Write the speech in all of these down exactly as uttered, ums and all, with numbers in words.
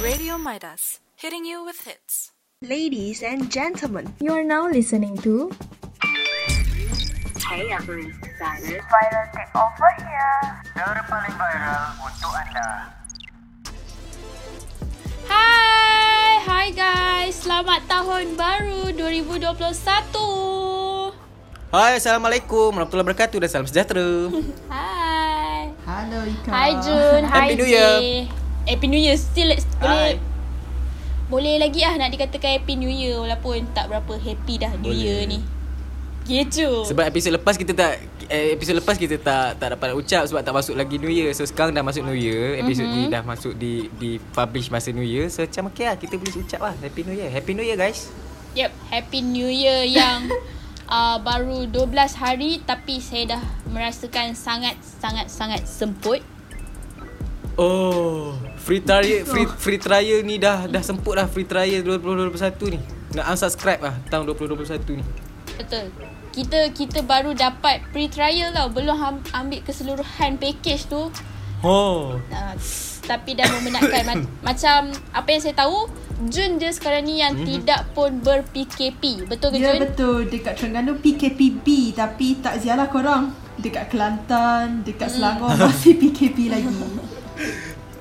Radio Midas, hitting you with hits. Ladies and gentlemen, you are now listening to Hai Abang, Viral Take Over here. Dari paling viral untuk anda. Hai, hai guys. Selamat tahun baru dua ribu dua puluh satu. Hai, Assalamualaikum warahmatullahi wabarakatuh dan salam sejahtera. Hai. Hello Ika. Hai Jun, hai Jay. Happy New Year still boleh. Boleh lagi ah nak dikatakan Happy New Year walaupun tak berapa happy dah New Year ni. Gitu. Sebab episod lepas kita tak episod lepas kita tak tak dapat ucap sebab tak masuk lagi New Year. So sekarang dah masuk New Year, episod mm-hmm. ni dah masuk di di publish masa New Year. So macam okeylah kita boleh ucap lah Happy New Year. Happy New Year guys. Yep, Happy New Year yang uh, baru dua belas hari tapi saya dah merasakan sangat sangat sangat semput. Oh, free trial free free trial ni dah dah semput dah free trial dua ribu dua puluh satu ni. Nak unsubscribe lah tahun dua ribu dua puluh satu ni. Betul. Kita kita baru dapat free trial tau. Belum ambil keseluruhan package tu. Oh. Uh, tapi dah memenatkan. Ma- Macam apa yang saya tahu, Jun je sekarang ni yang mm-hmm. tidak pun ber-P K P. Betul ke ya, Jun? Ya betul. Dekat Terengganu P K P B. Tapi tak ziarah korang. Dekat Kelantan, dekat Selangor mm. masih P K P lagi.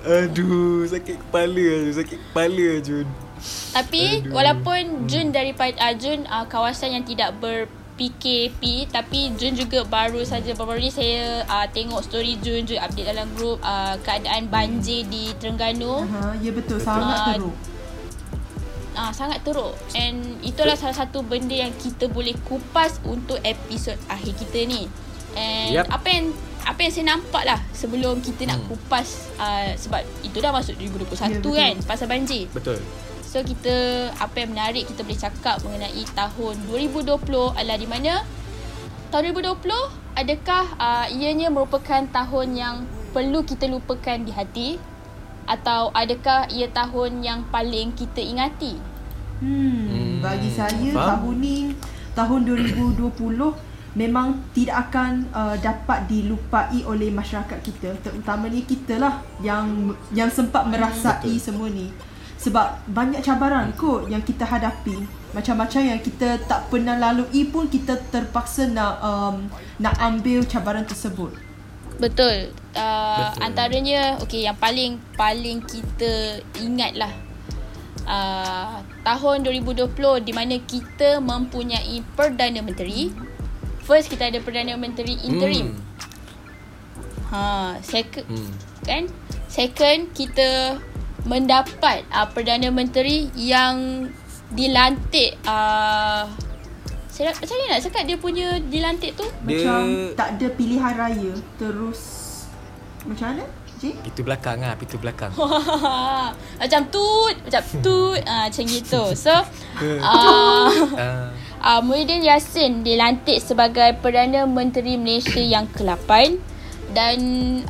Aduh, sakit kepala. Sakit kepala Jun. Tapi aduh. Walaupun Jun daripada uh, Jun uh, kawasan yang tidak ber-P K P, tapi Jun juga baru saja baru ni saya uh, tengok story Jun Jun update dalam grup uh, keadaan banjir di Terengganu. Uh-huh, ya betul, sangat uh, teruk. Ah uh, sangat teruk. And itulah salah satu benda yang kita boleh kupas untuk episod akhir kita ni. And yep. apa yang apa yang saya nampak lah sebelum kita nak kupas uh, sebab itu dah masuk dua ribu dua puluh satu yeah, kan pasal banjir. Betul. So kita apa yang menarik kita boleh cakap mengenai tahun dua ribu dua puluh adalah di mana tahun dua ribu dua puluh adakah uh, ianya merupakan tahun yang perlu kita lupakan di hati atau adakah ia tahun yang paling kita ingati? Hmm, bagi saya Faham? tahun ni tahun dua ribu dua puluh memang tidak akan uh, dapat dilupai oleh masyarakat kita, terutamanya kita lah yang yang sempat merasai Betul. semua ni. Sebab banyak cabaran kot yang kita hadapi, macam-macam yang kita tak pernah lalui pun kita terpaksa nak um, nak ambil cabaran tersebut. Betul. Uh, Betul. Antaranya okey yang paling paling kita ingatlah uh, tahun dua ribu dua puluh di mana kita mempunyai Perdana Menteri. First kita ada Perdana Menteri interim. Mm. Ha, second mm. kan? Second kita mendapat uh, Perdana Menteri yang dilantik uh, saya macam mana nak cakap dia punya dilantik tu? Dia... Macam tak ada pilihan raya terus macam mana? Cik? Pintu belakang lah, pintu belakang. Macam tut, macam tut, ah, macam gitu. So, uh, uh, Muhyiddin Yassin dilantik sebagai Perdana Menteri Malaysia yang ke lapan dan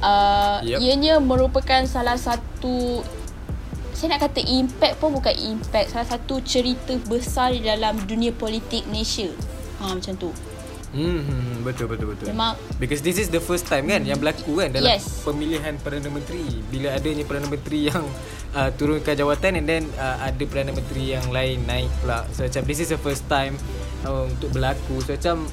uh, yep. ianya merupakan salah satu, saya nak kata impact pun bukan impact, salah satu cerita besar di dalam dunia politik Malaysia. Ha, macam tu. Hmm, betul betul betul. Memang. Because this is the first time kan yang berlaku kan dalam yes. pemilihan Perdana Menteri. Bila adanya Perdana Menteri yang uh, turunkan jawatan and then uh, ada Perdana Menteri yang lain naik pula. So macam this is the first time uh, untuk berlaku. So macam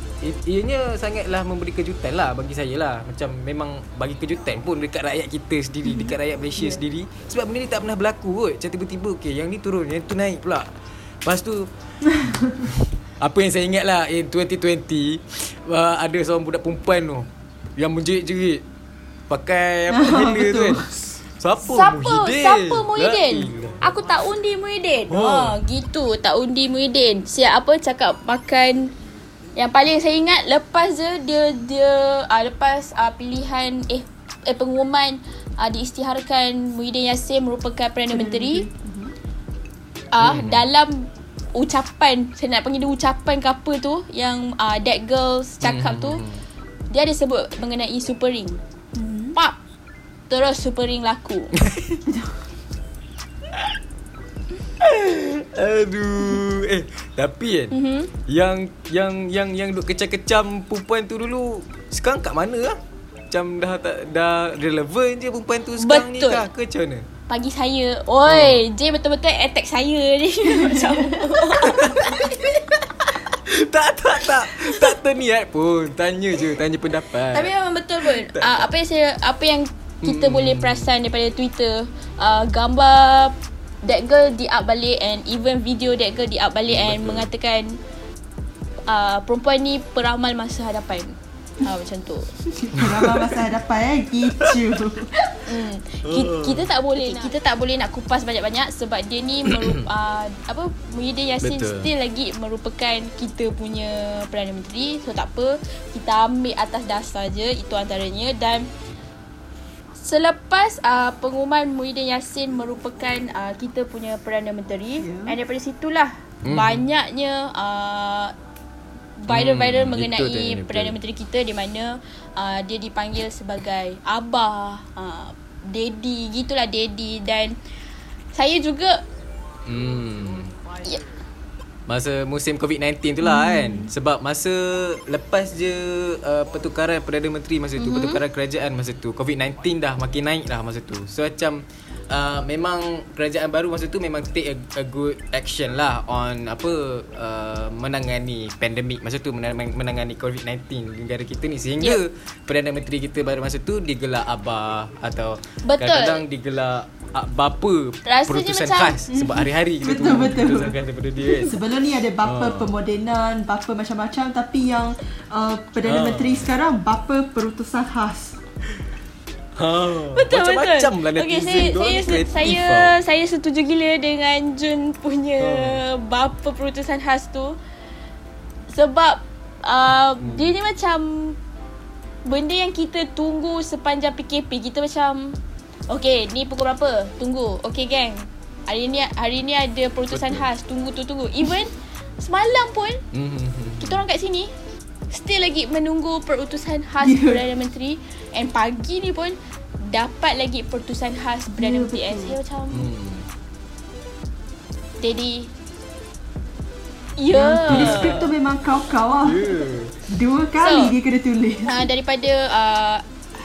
ianya sangatlah memberi kejutan lah bagi saya lah. Macam memang bagi kejutan pun dekat rakyat kita sendiri, mm-hmm. dekat rakyat Malaysia yeah. sendiri. Sebab benda ni tak pernah berlaku kot. Macam tiba-tiba okay, yang ni turun, yang tu naik pula. Lepas tu apa yang saya ingat lah in dua ribu dua puluh uh, ada seorang budak perempuan tu yang menjerit-jerit pakai apa benda tu kan. Siapa? Siapa? Muhyiddin? Siapa Muhyiddin? Lah. Aku tak undi Muhyiddin. Ha, oh. gitu tak undi Muhyiddin. Siap apa cakap makan yang paling saya ingat lepas je dia dia uh, lepas uh, pilihan eh, eh pengumuman uh, diisytiharkan Muhyiddin Yassin merupakan Perdana Menteri. Ah uh, hmm. dalam ucapan, saya nak panggil dia ucapan ke apa tu yang uh, that girls cakap hmm. tu dia ada sebut mengenai super ring hmm. pap terus super ring laku. Aduh eh tapi kan mm-hmm. yang yang yang yang duk kecam-kecam perempuan tu dulu sekarang kat mana lah? macam dah tak, dah relevan je perempuan tu sekarang betul. Nikah ke macam mana? Pagi saya, oi, hmm. Jay betul-betul attack saya ni. Macam tak, tak, tak. Tak terniat pun. Tanya je, tanya pendapat. Tapi memang betul pun. Tak, uh, tak. Apa yang saya, apa yang kita hmm. boleh perasan daripada Twitter, uh, gambar that girl di up balik and even video that girl di up balik hmm, and betul. Mengatakan uh, perempuan ni peramal masa hadapan. Ha, macam tu. Peramal masa hadapan eh, gitu. Hmm. Kita, kita tak boleh nak, kita tak boleh nak kupas banyak-banyak sebab dia ni merup, uh, apa Muhyiddin Yassin betul. Still lagi merupakan kita punya Perdana Menteri. So tak apa, kita ambil atas dasar je, itu antaranya. Dan selepas uh, pengumuman Muhyiddin Yassin merupakan uh, kita punya Perdana Menteri, yeah. And daripada situlah mm. banyaknya uh, viral-viral hmm, mengenai Perdana Menteri kita, di mana uh, dia dipanggil sebagai Abah, uh, Daddy, gitulah Daddy. Dan saya juga hmm. yeah. masa musim covid sembilan belas tu lah hmm. kan. Sebab masa lepas je uh, pertukaran Perdana Menteri masa tu, mm-hmm. pertukaran kerajaan masa tu, covid sembilan belas dah makin naik lah masa tu. So macam Uh, memang kerajaan baru masa tu memang take a, a good action lah on apa uh, menangani pandemik masa tu, menangani covid sembilan belas negara kita ni, sehingga yep. Perdana Menteri kita baru masa tu digelar Abah atau betul. Kadang-kadang digelar Bapa. Rasa perutusan macam, khas mm. sebab hari-hari kita betul, tu betul. Perutusan khas daripada dia kan. Sebelum ni ada bapa uh. pemodenan, bapa macam-macam, tapi yang uh, Perdana uh. Menteri sekarang bapa perutusan khas. Oh, betul macam-macam betul. Lah okay, saya saya saya, lah. Saya setuju gila dengan Jun punya oh. bapa perutusan khas tu. Sebab uh, hmm. dia ni macam benda yang kita tunggu sepanjang P K P. Kita macam okay, ni pukul berapa? Tunggu. Okay gang, hari ni hari ni ada perutusan betul. Khas. Tunggu tu tunggu. Even semalam pun hmm. kita orang kat sini still lagi menunggu perutusan khas yeah. Perdana Menteri. And pagi ni pun dapat lagi perutusan khas Perdana yeah, Menteri. And saya macam hmm. Daddy. Ya yeah. yeah. Tulis skrip tu memang kau-kau lah yeah. Dua kali so, dia kena tulis uh, daripada uh,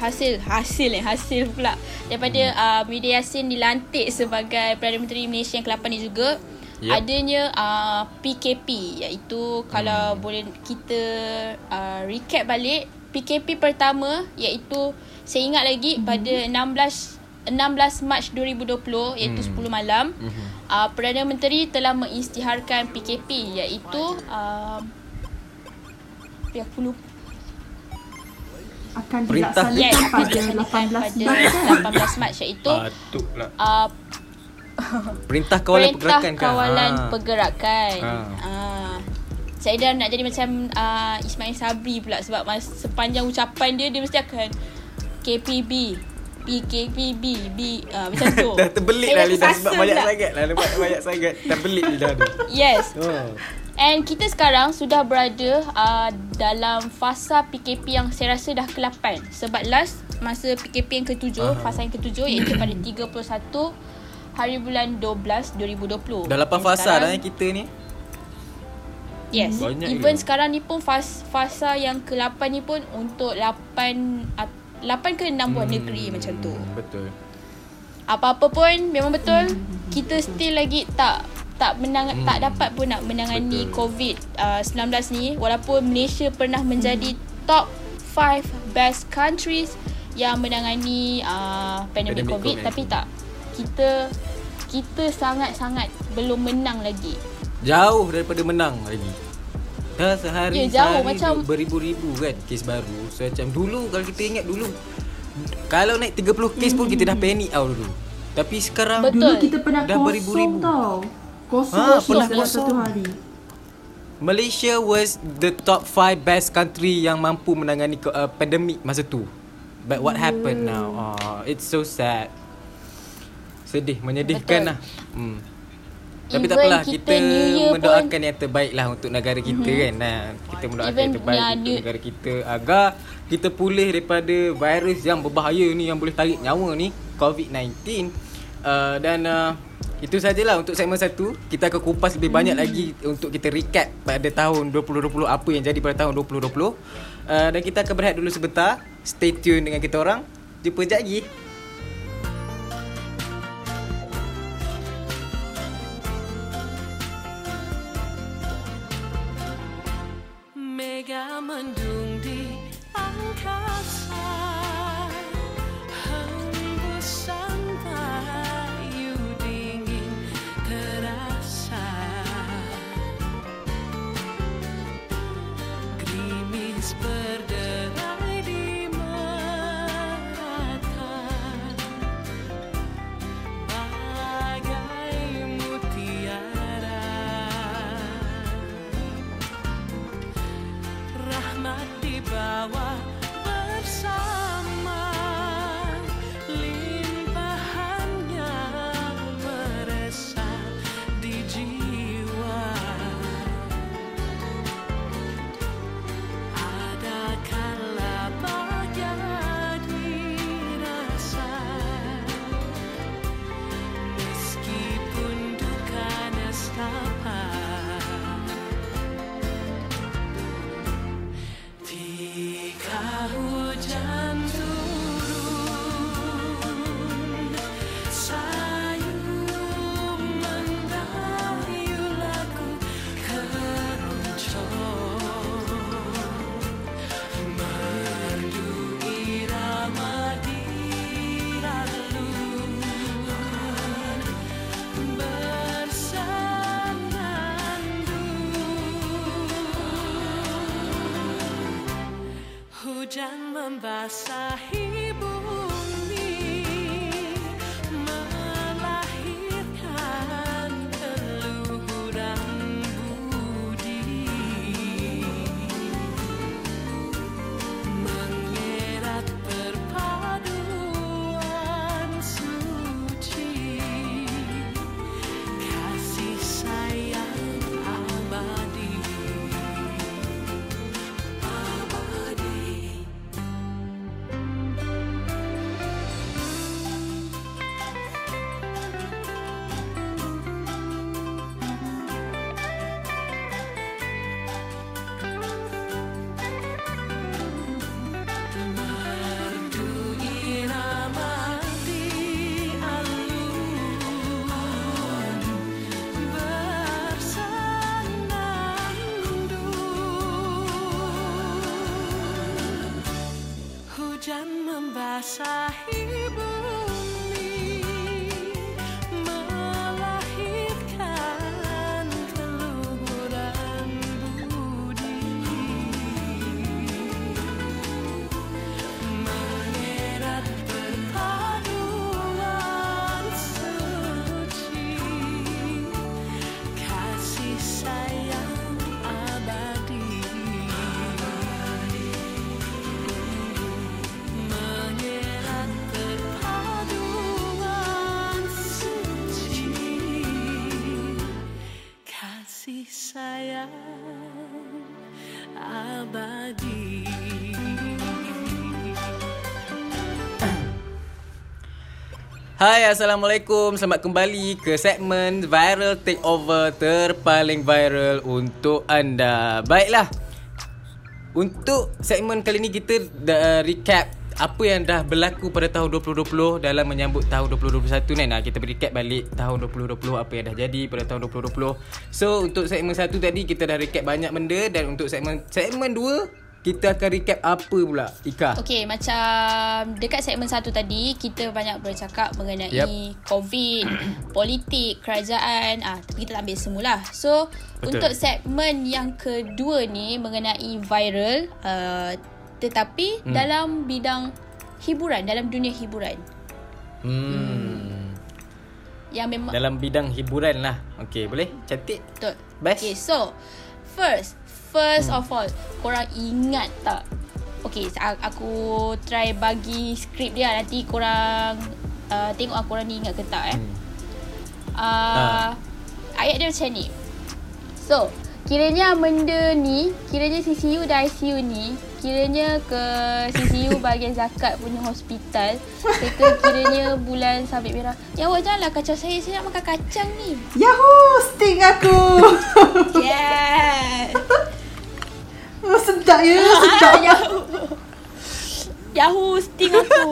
hasil Hasil eh Hasil pula daripada uh, Muhyiddin Yassin dilantik sebagai Perdana Menteri Malaysia yang ke lapan ni juga. Yep. Adanya uh, P K P, iaitu kalau hmm. boleh kita uh, recap balik P K P pertama, iaitu saya ingat lagi hmm. pada enam belas Mac dua ribu dua puluh iaitu hmm. sepuluh malam hmm. uh, Perdana Menteri telah mengisytiharkan P K P, iaitu uh, ya, aku lupa akan dilaksanakan yes, pada lapan belas Mac iaitu uh, Perintah Kawalan Perintah Pergerakan Perintah Kawalan kan? Pergerakan ha. Ha. Saya dah nak jadi macam uh, Ismail Sabri pula. Sebab mas, sepanjang ucapan dia, dia mesti akan K P B P K P B B, uh, macam tu. Dah terbelit dah lidah sebab banyak pula. sangat lah Banyak sangat terbelit lidah dia. Yes oh. And kita sekarang sudah berada uh, dalam fasa P K P yang saya rasa dah ke lapan. Sebab last masa P K P yang ketujuh uh-huh. fasa yang ketujuh iaitu pada tiga puluh satu hari bulan dua belas dua ribu dua puluh. Dah lapan fasa dah kita ni. Yes. Banyak even juga. Sekarang ni pun fas, fasa yang ke lapan ni pun untuk lapan lapan ke enam hmm, buah negeri macam tu. Betul. Apa-apa pun memang betul hmm, kita betul. Still lagi tak tak menang hmm, tak dapat pun nak menangani covid sembilan belas ni, walaupun Malaysia pernah menjadi hmm. top five best countries yang menangani uh, pandemik COVID, COVID tapi tak kita kita sangat-sangat belum menang lagi. Jauh daripada menang lagi. Dah sehari ya, jauh, sehari macam beribu-ribu kan kes baru. So macam dulu kalau kita ingat dulu kalau naik tiga puluh kes hmm. pun kita dah panik tau dulu. Tapi sekarang betul. Dulu kita pernah dah beribu-ribu tau. Kosong-kosong ha, dalam satu hari. Malaysia was the top five best country yang mampu menangani uh, pandemik masa tu. But what yeah. happened now? Oh, it's so sad. Sedih, menyedihkan betul. Lah hmm. Tapi tak apalah, kita, kita mendoakan yang terbaik lah untuk negara kita mm-hmm. kan nah, kita mendoakan even yang terbaik untuk new... negara kita agar kita pulih daripada virus yang berbahaya ni, yang boleh tarik nyawa ni, covid sembilan belas uh, Dan uh, itu sajalah untuk segmen satu. Kita akan kupas lebih mm. banyak lagi untuk kita recap pada tahun dua ribu dua puluh, apa yang jadi pada tahun dua ribu dua puluh uh, dan kita akan berehat dulu sebentar. Stay tune dengan kita orang. Jumpa sekejap lagi. Mega mendung di angkasa, hembusan payu dingin terasa, gerimis berderai di mata, bagai mutiara, rahmat dibawa bersama. Hujan membasahi bumi, melahirkan keluhuran budi, mengerat perpaduan suci, kasih sayang abadi. Hujan membasahi bumi, melahirkan keluhuran budi, mengerat perpaduan suci, kasih sayang abadi. Sayang abadi. Hai, Assalamualaikum. Selamat kembali ke segmen Viral Takeover terpaling viral untuk anda. Baiklah, untuk segmen kali ni kita dah recap apa yang dah berlaku pada tahun dua ribu dua puluh dalam menyambut tahun dua ribu dua puluh satu ni. Nah, kita recap balik tahun dua ribu dua puluh, apa yang dah jadi pada tahun dua ribu dua puluh. So, untuk segmen satu tadi kita dah recap banyak benda, dan untuk segmen segmen dua kita akan recap apa pula, Ika? Okey, macam dekat segmen satu tadi kita banyak bercakap mengenai yep. COVID, politik, kerajaan. Ah, tapi kita ambil semula. So, betul. Untuk segmen yang kedua ni mengenai viral uh, tetapi hmm. dalam bidang hiburan, dalam dunia hiburan. Hmm. hmm. Yang memang dalam bidang hiburan lah. Okey, boleh? Cantik. Betul. Best. Okay, so first, first hmm. of all, korang ingat tak? Okey, aku try bagi skrip dia, nanti korang uh, tengok aku korang ni ingat ke tak eh. Hmm. Uh, ha. Ayat dia macam ni. So, kiranya benda ni, kiranya C C U dan I C U ni, kiranya ke C C U bahagian zakat punya hospital, serta kiranya bulan sabit merah. Ya awak janganlah kacau saya, saya nak makan kacang ni. Yahoo, sting aku. Yeah. Oh, sedap ya, sedap. Yahoo sting aku.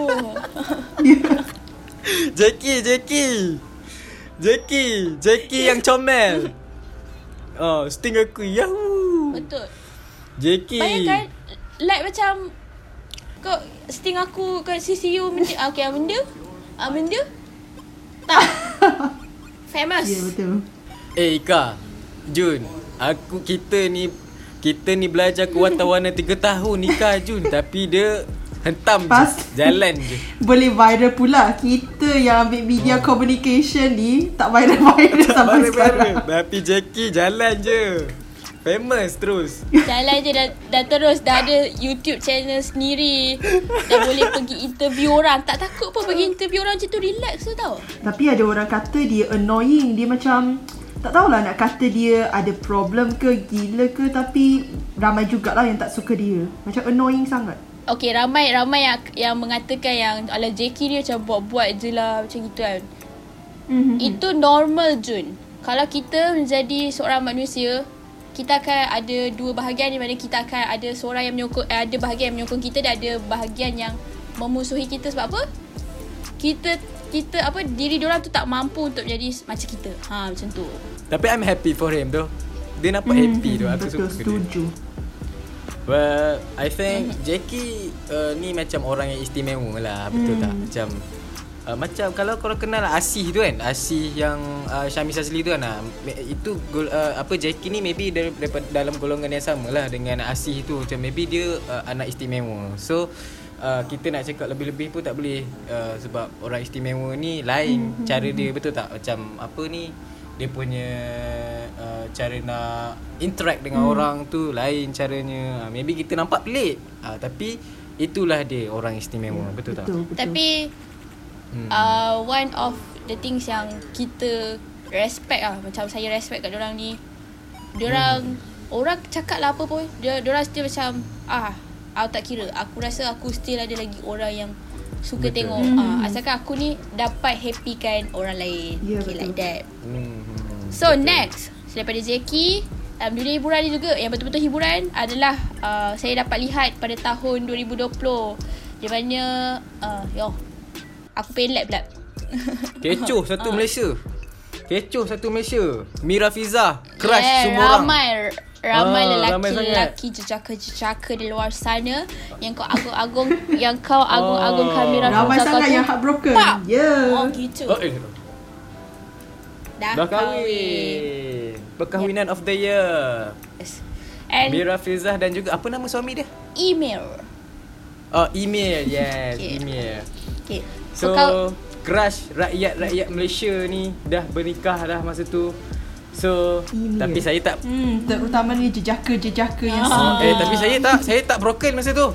Jackie, Jackie. Jackie, Jackie yang comel. Oh, sting aku. Yahoo. Betul. Jackie. Bayangkan like macam kau sting aku kat C C U benda. Okey, benda. Ah benda. Tak. Famous. Ya, yeah, betul. Eh, Ika, Jun, aku kita ni kita ni belajar kewartawanan tiga tahun Ika Jun, tapi dia hentam pas je, jalan je. Boleh viral pula. Kita yang ambil media oh. communication ni tak viral-viral sampai viral, sekarang. Tapi Jackie jalan je. Famous terus. Jalan je dah, dah terus. Dah ada YouTube channel sendiri. Dah boleh pergi interview orang. Tak takut pun pergi interview orang macam tu. Relax tu tau. Tapi ada orang kata dia annoying. Dia macam tak tahulah nak kata dia ada problem ke, gila ke. Tapi ramai jugalah yang tak suka dia. Macam annoying sangat. Okay, ramai-ramai yang, yang mengatakan yang ala Jackie dia macam buat-buat je lah, macam gitu kan. Mm-hmm. Itu normal Jun. Kalau kita menjadi seorang manusia, kita akan ada dua bahagian, di mana kita akan ada seorang yang menyokong, ada bahagian yang menyokong kita dan ada bahagian yang memusuhi kita. Sebab apa? Kita kita apa diri diorang tu tak mampu untuk jadi macam kita. Ha, macam tu. Tapi I'm happy for him though. Dia nampak mm-hmm. happy tu. Aku betul, suka setuju. Dia. Well, I think Jackie uh, ni macam orang yang istimewa lah. Betul hmm. tak? Macam uh, macam kalau korang kenal Asih tu kan, Asih yang uh, Syamie Sasli tu kan uh, itu uh, apa Jackie ni maybe dari, daripada dalam golongan yang sama lah dengan Asih tu. Macam maybe dia uh, anak istimewa. So uh, kita nak cakap lebih-lebih pun tak boleh uh, sebab orang istimewa ni lain hmm. cara dia. Betul tak? Macam apa ni, dia punya uh, cara nak interact dengan hmm. orang tu lain caranya. Uh, maybe kita nampak pelik. Uh, tapi itulah dia orang istimewa. Yeah, betul, betul tak? Betul. Tapi hmm. uh, one of the things yang kita respect lah. Macam saya respect kat diorang ni. Diorang, hmm. orang cakap lah apa pun. Dia, diorang still macam, ah, aku tak kira. Aku rasa aku still ada lagi orang yang suka betul. Tengok hmm. uh, asalkan aku ni dapat happykan orang lain, yeah, okay, like that hmm. So betul. Next selepas daripada Jackie, um, dunia hiburan ni juga yang betul-betul hiburan adalah uh, saya dapat lihat pada tahun dua ribu dua puluh, di mana uh, yo, aku pelat pula. Kecoh satu uh. Malaysia Kecoh satu Malaysia Mira Filzah crush yeah, semua orang. Ramai Ramai ah, lelaki-lelaki jejaka-jejaka di luar sana yang kau agung-agung yang kau agung-agung oh, kamera ramai sangat yang heartbroken. Yeah. Oh gitu. Oh, eh. Dah, Dah kahwin. Perkahwinan yeah. of the year. Yes. And Mira Filzah dan juga apa nama suami dia? Emir. Oh, Emir. Yes, okay. Emir. Okey. So, so kau... crush rakyat-rakyat Malaysia ni dah bernikah dah masa tu. So Emir. Tapi saya tak hmm, terutama ni jejaka-jejaka yang ah. Eh tapi saya tak Saya tak broken masa tu.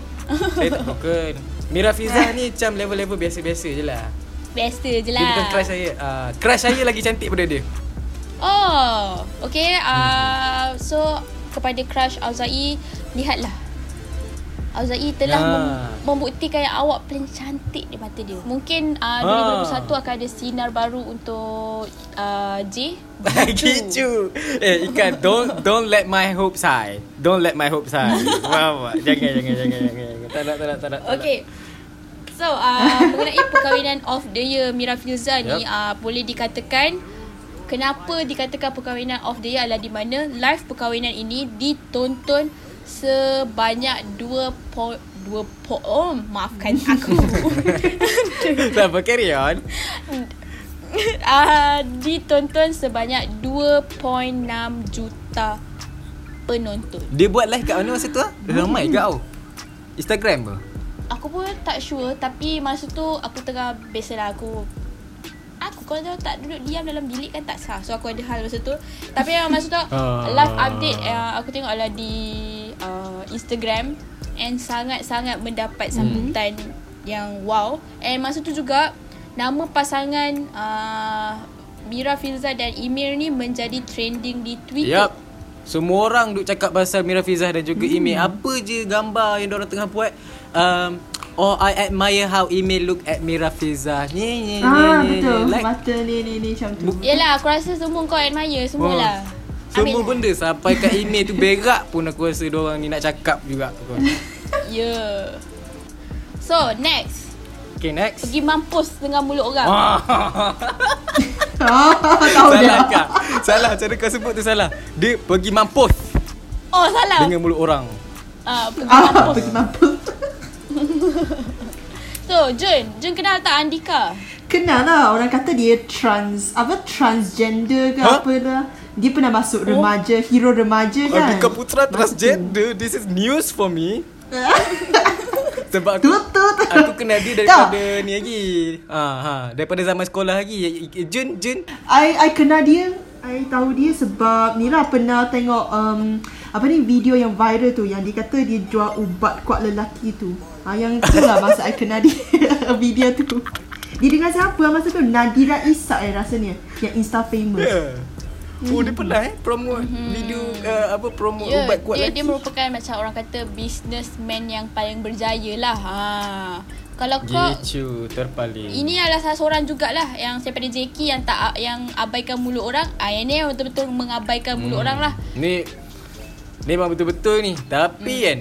Saya tak broken. Mira Filzah ni macam level-level biasa-biasa je lah. Biasa je lah. Dia bukan crush saya. uh, Crush saya lagi cantik pada dia. Oh okay. uh, So kepada crush Auzai, lihatlah Auzai telah ah. mem- membuktikan yang awak paling cantik di mata dia. Mungkin uh, dua ribu dua puluh satu ah. akan ada sinar baru untuk uh, J. Gitu. Eh Ika, don't don't let my hopes high. Don't let my hopes high. Wow, jangan jangan jangan jangan. Tak nak tak nak tak nak. Okay. So uh, mengenai perkahwinan of the year Mira Filzah ni yep. uh, boleh dikatakan, kenapa dikatakan perkahwinan of the year adalah di mana live perkahwinan ini ditonton sebanyak dua po dua po oh maafkan aku. Tak apa, carry on. Uh, ditonton sebanyak dua perpuluhan enam juta penonton. Dia buat live kat mana masa tu? Ramai ke kau? Instagram ke? Aku pun tak sure, tapi masa tu aku tengah biasalah aku Aku kalau tak duduk diam dalam bilik kan tak sah. So aku ada hal masa tu. Tapi masa tu uh... live update uh, aku tengok adalah di uh, Instagram. And sangat-sangat mendapat sambutan hmm. yang wow. And masa tu juga nama pasangan uh, Mira Filzah dan Emir ni menjadi trending di Twitter. Yep. Semua orang duk cakap pasal Mira Filzah dan juga hmm. Emir. Apa je gambar yang diorang tengah buat. Um, oh, I admire how Emil look at Mira Filzah. Ni ni ni. Ah, betul. Like, mata ni ni ni macam tu. Yalah, aku rasa semua kau admire semualah. Oh. Semua benda sampai kat Emil tu berak pun aku rasa diorang ni nak cakap juga. Ya. Yeah. So next. Okay, next. Pergi mampus dengan mulut orang. Tahu salah dah. Salah, cara kau sebut tu salah. Dia pergi mampus. Oh, salah. Dengan mulut orang. Ah, pergi mampus. Pergi mampus. So, Jun, Jun kenal tak Andika? Kenal lah. Orang kata dia trans, apa transgender ke huh? apa lah. Dia pernah masuk oh. remaja, hero remaja kan. Andika Putra transgender. Masuk. This is news for me. Sebab aku, aku kenal dia daripada ni lagi. Ha, ha, daripada zaman sekolah lagi. Jun, Jun. I I kenal dia. I tahu dia sebab Mira pernah tengok um, apa ni video yang viral tu yang dikata dia jual ubat kuat lelaki tu. Ha, yang tu lah masa I kenal dia. Video tu. Dia dengan siapa masa tu? Nadira Isa eh rasanya. Yang Insta famous. Yeah. Oh, dia pernah eh promote mm-hmm. video uh, apa promote yeah, ubat kuat dia, lelaki. Dia merupakan macam orang kata businessman yang paling berjaya lah. Ha. Kalau kau Gicu, terpaling. Ini adalah salah seorang jugalah yang daripada Jackie yang tak yang abaikan mulut orang. Ah yang ni betul-betul mengabaikan mulut hmm. orang lah. Ni ni memang betul-betul ni. Tapi hmm. kan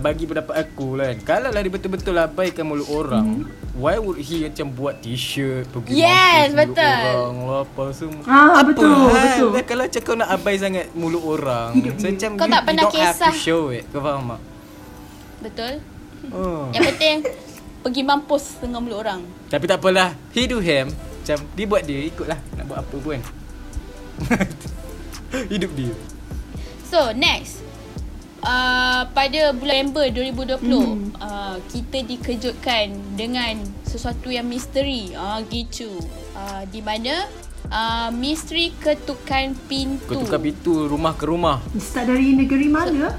bagi pendapat aku lah kan. Kalau lah dia betul-betul abaikan mulut orang, hmm. why would he macam buat t-shirt pergi yes, mulut orang lah apa semua. Ah betul apa betul. Hal? Kalau macam kau nak abai sangat mulut orang, macam kau you, tak pernah kisah. Show it. Kau faham tak? Betul. Oh. Yang penting pergi mampus dengan mulut orang. Tapi tak apalah. He do him. Macam dia buat dia ikutlah nak buat apa pun. Hidup dia. So next. Uh, pada bulan November dua ribu dua puluh mm. uh, kita dikejutkan dengan sesuatu yang misteri uh, gitu uh, di mana uh, misteri ketukan pintu ketukan pintu rumah ke rumah. Start dari negeri mana?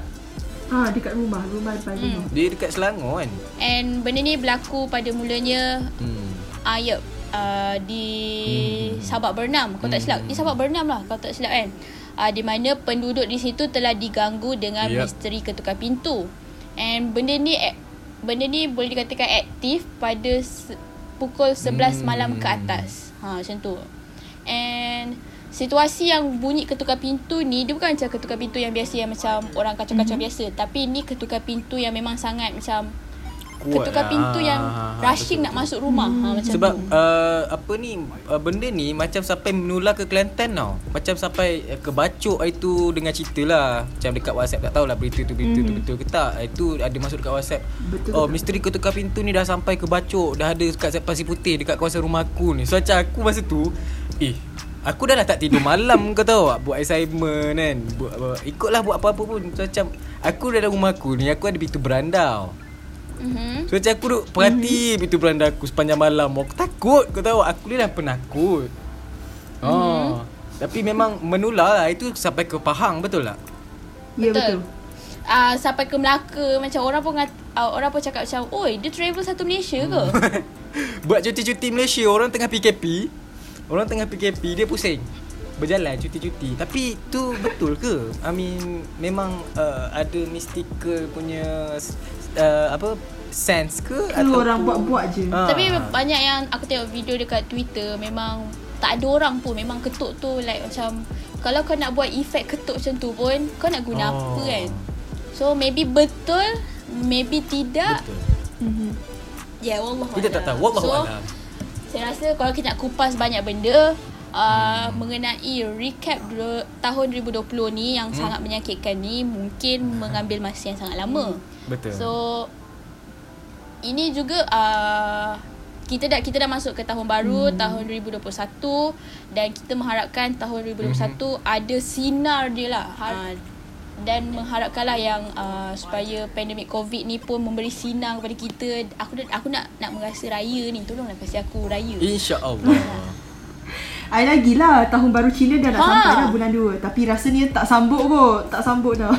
So, ha, dekat rumah rumah depan rumah mm. dia dekat Selangor kan. And benda ni berlaku pada mulanya mm. uh, yep, uh, di mm. Sabak Bernam kalau mm. tak silap. Di Sabak Bernam lah kalau tak silap kan. Uh, di mana penduduk di situ telah diganggu dengan yep. misteri ketukar pintu. And benda ni benda ni boleh dikatakan aktif pada se- pukul sebelas hmm. malam ke atas. Ha macam tu. And situasi yang bunyi ketukar pintu ni dia bukan macam ketukar pintu yang biasa yang macam orang kacau-kacau mm-hmm. biasa, tapi ni ketukar pintu yang memang sangat macam kuat ketukar lah. Pintu yang rushing betul, nak betul. Masuk rumah hmm. ha, macam sebab uh, apa ni uh, benda ni macam sampai menular ke Kelantan tau. Macam sampai uh, ke Bacok itu dengar cerita lah. Macam dekat WhatsApp tak tahulah berita tu berita hmm. tu betul ke tak. Itu ada masuk dekat WhatsApp betul, oh betul. Misteri ketukar pintu ni dah sampai ke Bacok. Dah ada dekat Pasir Putih dekat kawasan rumah aku ni. So macam aku masa tu eh aku dah lah tak tidur malam kau tahu tak. Buat assignment kan buat, uh, ikutlah buat apa-apa pun. So macam aku dah dalam rumah aku ni aku ada pintu beranda tau. Mm-hmm. So macam aku duk perhati mm-hmm. pintu beranda aku sepanjang malam. Aku takut kau tahu. Aku ni dah penakut oh. mm-hmm. Tapi memang menular lah. Itu sampai ke Pahang betul tak? Ya yeah, betul, betul. Uh, Sampai ke Melaka. Macam orang pun uh, orang pun cakap macam oi dia travel satu Malaysia ke? Buat cuti-cuti Malaysia. Orang tengah P K P Orang tengah P K P dia pusing berjalan cuti-cuti. Tapi tu betul ke? I mean memang uh, ada mystical punya Uh, apa sense ke atau orang buat-buat je ha. Tapi banyak yang aku tengok video dekat Twitter memang tak ada orang pun memang ketuk tu like macam kalau kau nak buat efek ketuk macam tu pun kau nak guna oh. apa kan. So maybe betul maybe tidak betul. Mm-hmm. Ya yeah, wallah kita tak tahu wallah. So Allah. Saya rasa kalau kita nak kupas banyak benda Uh, hmm. mengenai recap dulu, tahun dua ribu dua puluh ni yang hmm. sangat menyakitkan ni mungkin mengambil masa yang sangat lama. Hmm. Betul. So ini juga uh, kita dah kita dah masuk ke tahun baru hmm. tahun dua ribu dua puluh satu dan kita mengharapkan tahun dua ribu dua puluh satu hmm. ada sinar dia lah. Uh, dan mengharapkanlah yang uh, supaya pandemik COVID ni pun memberi sinar kepada kita. Aku aku nak nak merasa raya ni. Tolonglah kasi aku raya. Insya-Allah. Ay lagi lah tahun baru Cina dah nak ha. sampai dah bulan dua. Tapi rasanya tak sambut kot. Tak sambut dah.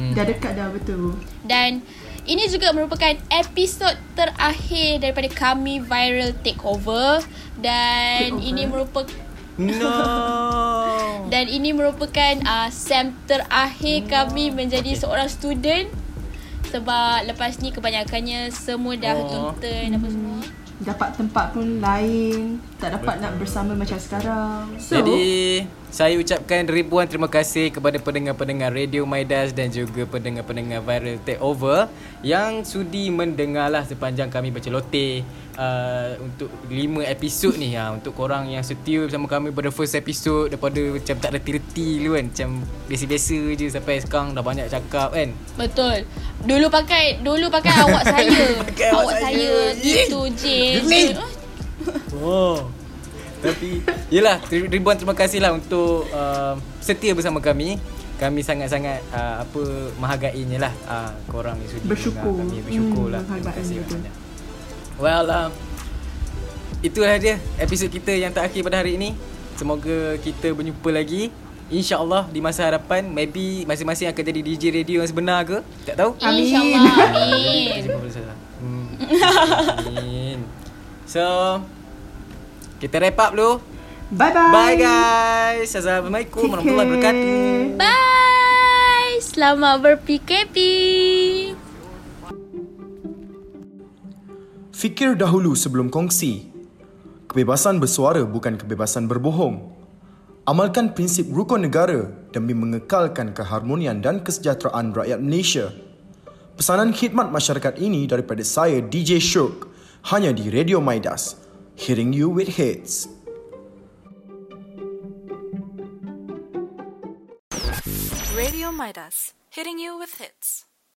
hmm. Dah dekat dah betul. Dan ini juga merupakan episod terakhir daripada kami Viral Takeover. Dan Takeover. ini merupakan No Dan ini merupakan uh, sem terakhir no. kami menjadi okay. seorang student. Sebab lepas ni kebanyakannya semua dah oh. tuntun hmm. apa semua. Dapat tempat pun lain. tak dapat nak bersama macam sekarang. So, jadi saya ucapkan ribuan terima kasih kepada pendengar-pendengar Radio Midas dan juga pendengar-pendengar Viral Takeover yang sudi mendengarlah sepanjang kami berceloteh uh, untuk lima episod ni ha. Untuk korang yang setia bersama kami pada first episod, daripada macam tak reti-reti dulu kan, macam biasa-biasa je sampai sekarang dah banyak cakap kan. Betul. Dulu pakai Dulu pakai awak saya pakai awak saya gitu je. Oh. Tapi yelah, ribuan terima kasih lah untuk uh, setia bersama kami. Kami sangat-sangat uh, apa menghargainya lah uh, korang yang sudi bersyukur. Kami bersyukur hmm, lah. Terima kasih banyak. Well, uh, itulah dia episod kita yang terakhir pada hari ini. Semoga kita berjumpa lagi, InsyaAllah di masa hadapan. Maybe masing-masing akan jadi D J radio yang sebenar ke, tak tahu. Amin. InsyaAllah. Amin. hmm. Amin. So kita wrap up dulu. Bye-bye. Bye guys. Assalamualaikum warahmatullahi wabarakatuh. Bye. Selamat ber-P K P. Fikir dahulu sebelum kongsi. Kebebasan bersuara bukan kebebasan berbohong. Amalkan prinsip rukun negara demi mengekalkan keharmonian dan kesejahteraan rakyat Malaysia. Pesanan khidmat masyarakat ini daripada saya D J Syuk, hanya di Radio Midas. Hitting you with hits. Radio Midas, hitting you with hits.